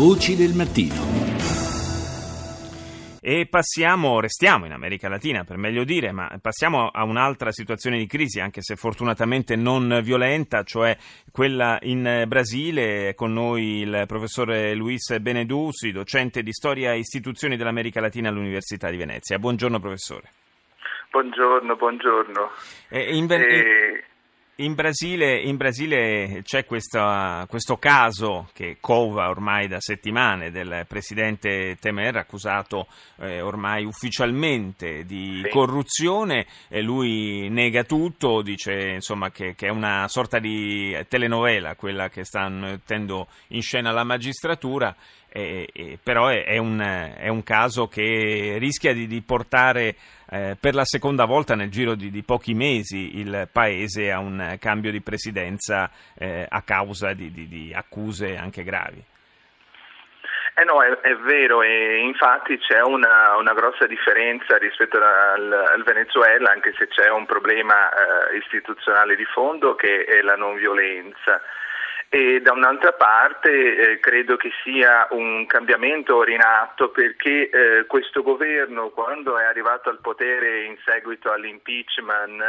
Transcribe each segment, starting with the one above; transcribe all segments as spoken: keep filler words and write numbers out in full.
Voci del mattino. E passiamo, restiamo in America Latina per meglio dire, ma passiamo a un'altra situazione di crisi, anche se fortunatamente non violenta, cioè quella in Brasile. Con noi il professore Luis Beneduzi, docente di Storia e Istituzioni dell'America Latina all'Università di Venezia. Buongiorno professore. Buongiorno, buongiorno. Eh, in ben... eh... In Brasile, in Brasile c'è questa, questo caso che cova ormai da settimane del presidente Temer, accusato eh, ormai ufficialmente di corruzione, e lui nega tutto, dice insomma che, che è una sorta di telenovela quella che sta mettendo in scena la magistratura. Eh, eh, però è, è, un, è un caso che rischia di, di portare eh, per la seconda volta nel giro di, di pochi mesi il paese a un cambio di presidenza eh, a causa di, di, di accuse anche gravi. Eh no, è, è vero, e infatti c'è una, una grossa differenza rispetto al, al Venezuela, anche se c'è un problema eh, istituzionale di fondo che è la non violenza. E da un'altra parte eh, credo che sia un cambiamento in atto, perché eh, questo governo, quando è arrivato al potere in seguito all'impeachment,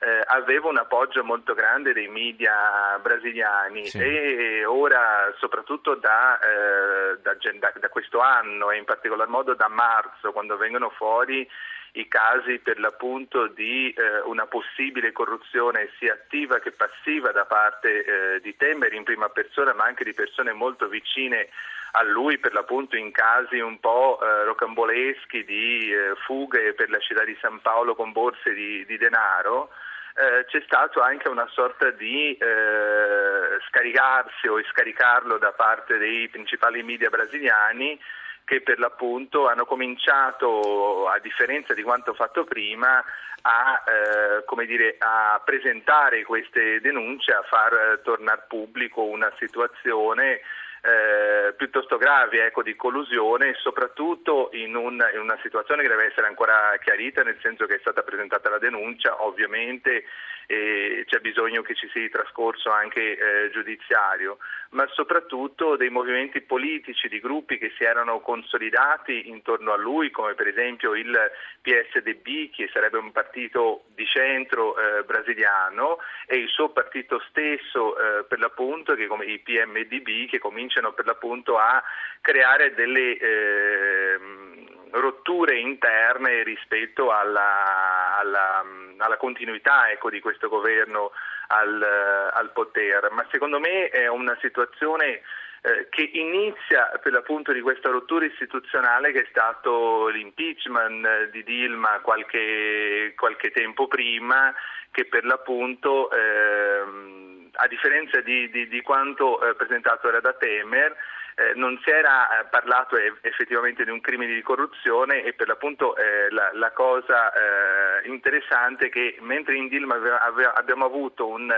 eh, aveva un appoggio molto grande dei media brasiliani, sì. E ora, soprattutto da, eh, da, da, da questo anno e in particolar modo da marzo, quando vengono fuori i casi per l'appunto di eh, una possibile corruzione sia attiva che passiva da parte eh, di Temer in prima persona, ma anche di persone molto vicine a lui, per l'appunto in casi un po' eh, rocamboleschi di eh, fughe per la città di San Paolo con borse di, di denaro. Eh, c'è stato anche una sorta di eh, scaricarsi o scaricarlo da parte dei principali media brasiliani, che per l'appunto hanno cominciato, a differenza di quanto fatto prima, a eh, come dire a presentare queste denunce, a far tornare pubblico una situazione eh, piuttosto grave, ecco, di collusione, soprattutto in, un, in una situazione che deve essere ancora chiarita, nel senso che è stata presentata la denuncia, ovviamente e c'è bisogno che ci sia trascorso anche eh, giudiziario, ma soprattutto dei movimenti politici, di gruppi che si erano consolidati intorno a lui, come per esempio il P S D B, che sarebbe un partito di centro eh, brasiliano, e il suo partito stesso eh, per l'appunto, che come i P M D B, che cominciano per l'appunto a creare delle eh, rotture interne rispetto alla, alla, alla continuità, ecco, di questo governo al, al potere. Ma secondo me è una situazione eh, che inizia per l'appunto di questa rottura istituzionale che è stato l'impeachment di Dilma qualche, qualche tempo prima, che per l'appunto eh, a differenza di, di, di quanto eh, presentato era da Temer, Eh, non si era parlato effettivamente di un crimine di corruzione. E per l'appunto eh, la, la cosa eh, interessante è che mentre in Dilma aveva, aveva, abbiamo avuto un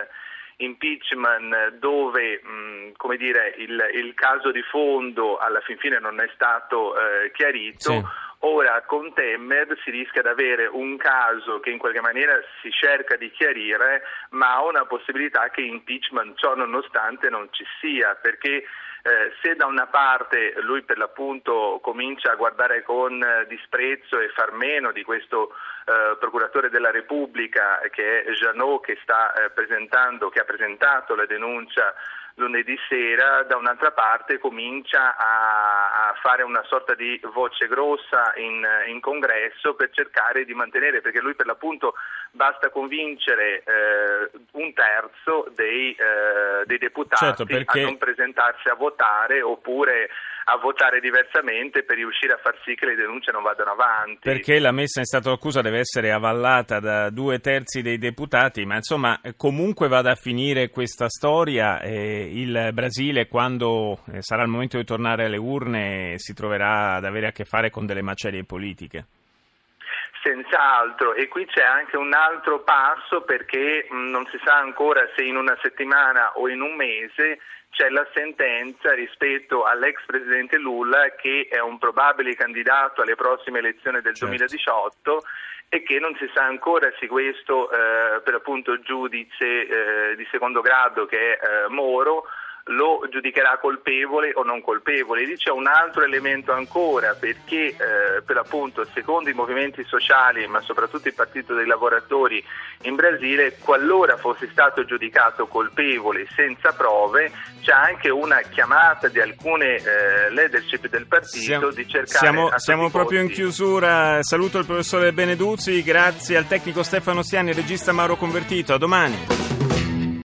impeachment dove mh, come dire il, il caso di fondo alla fin fine non è stato eh, chiarito, sì. Ora con Temer si rischia di avere un caso che in qualche maniera si cerca di chiarire, ma ha una possibilità che impeachment ciò nonostante non ci sia, perché Eh, se da una parte lui per l'appunto comincia a guardare con eh, disprezzo e far meno di questo eh, procuratore della Repubblica, che è Janot, che sta eh, presentando, che ha presentato la denuncia lunedì sera, da un'altra parte comincia a, a fare una sorta di voce grossa in, in congresso per cercare di mantenere, perché lui per l'appunto basta convincere eh, un terzo dei, eh, dei deputati, certo, perché a non presentarsi a votare oppure a votare diversamente, per riuscire a far sì che le denunce non vadano avanti. Perché la messa in stato d'accusa deve essere avallata da due terzi dei deputati, ma insomma comunque vada a finire questa storia, eh, il Brasile, quando eh, sarà il momento di tornare alle urne, si troverà ad avere a che fare con delle macerie politiche. Senz'altro, e qui c'è anche un altro passo, perché mh, non si sa ancora se in una settimana o in un mese c'è la sentenza rispetto all'ex presidente Lula, che è un probabile candidato alle prossime elezioni del, certo, duemiladiciotto, e che non si sa ancora se questo eh, per appunto giudice eh, di secondo grado, che è eh, Moro, lo giudicherà colpevole o non colpevole. Lì c'è un altro elemento ancora, perché eh, per appunto secondo i movimenti sociali, ma soprattutto il Partito dei Lavoratori in Brasile, qualora fosse stato giudicato colpevole senza prove, c'è anche una chiamata di alcune eh, leadership del partito siamo, di cercare siamo, siamo proprio in chiusura. Saluto il professore Beneduzi, grazie al tecnico Stefano Siani, al regista Mauro Convertito. A domani.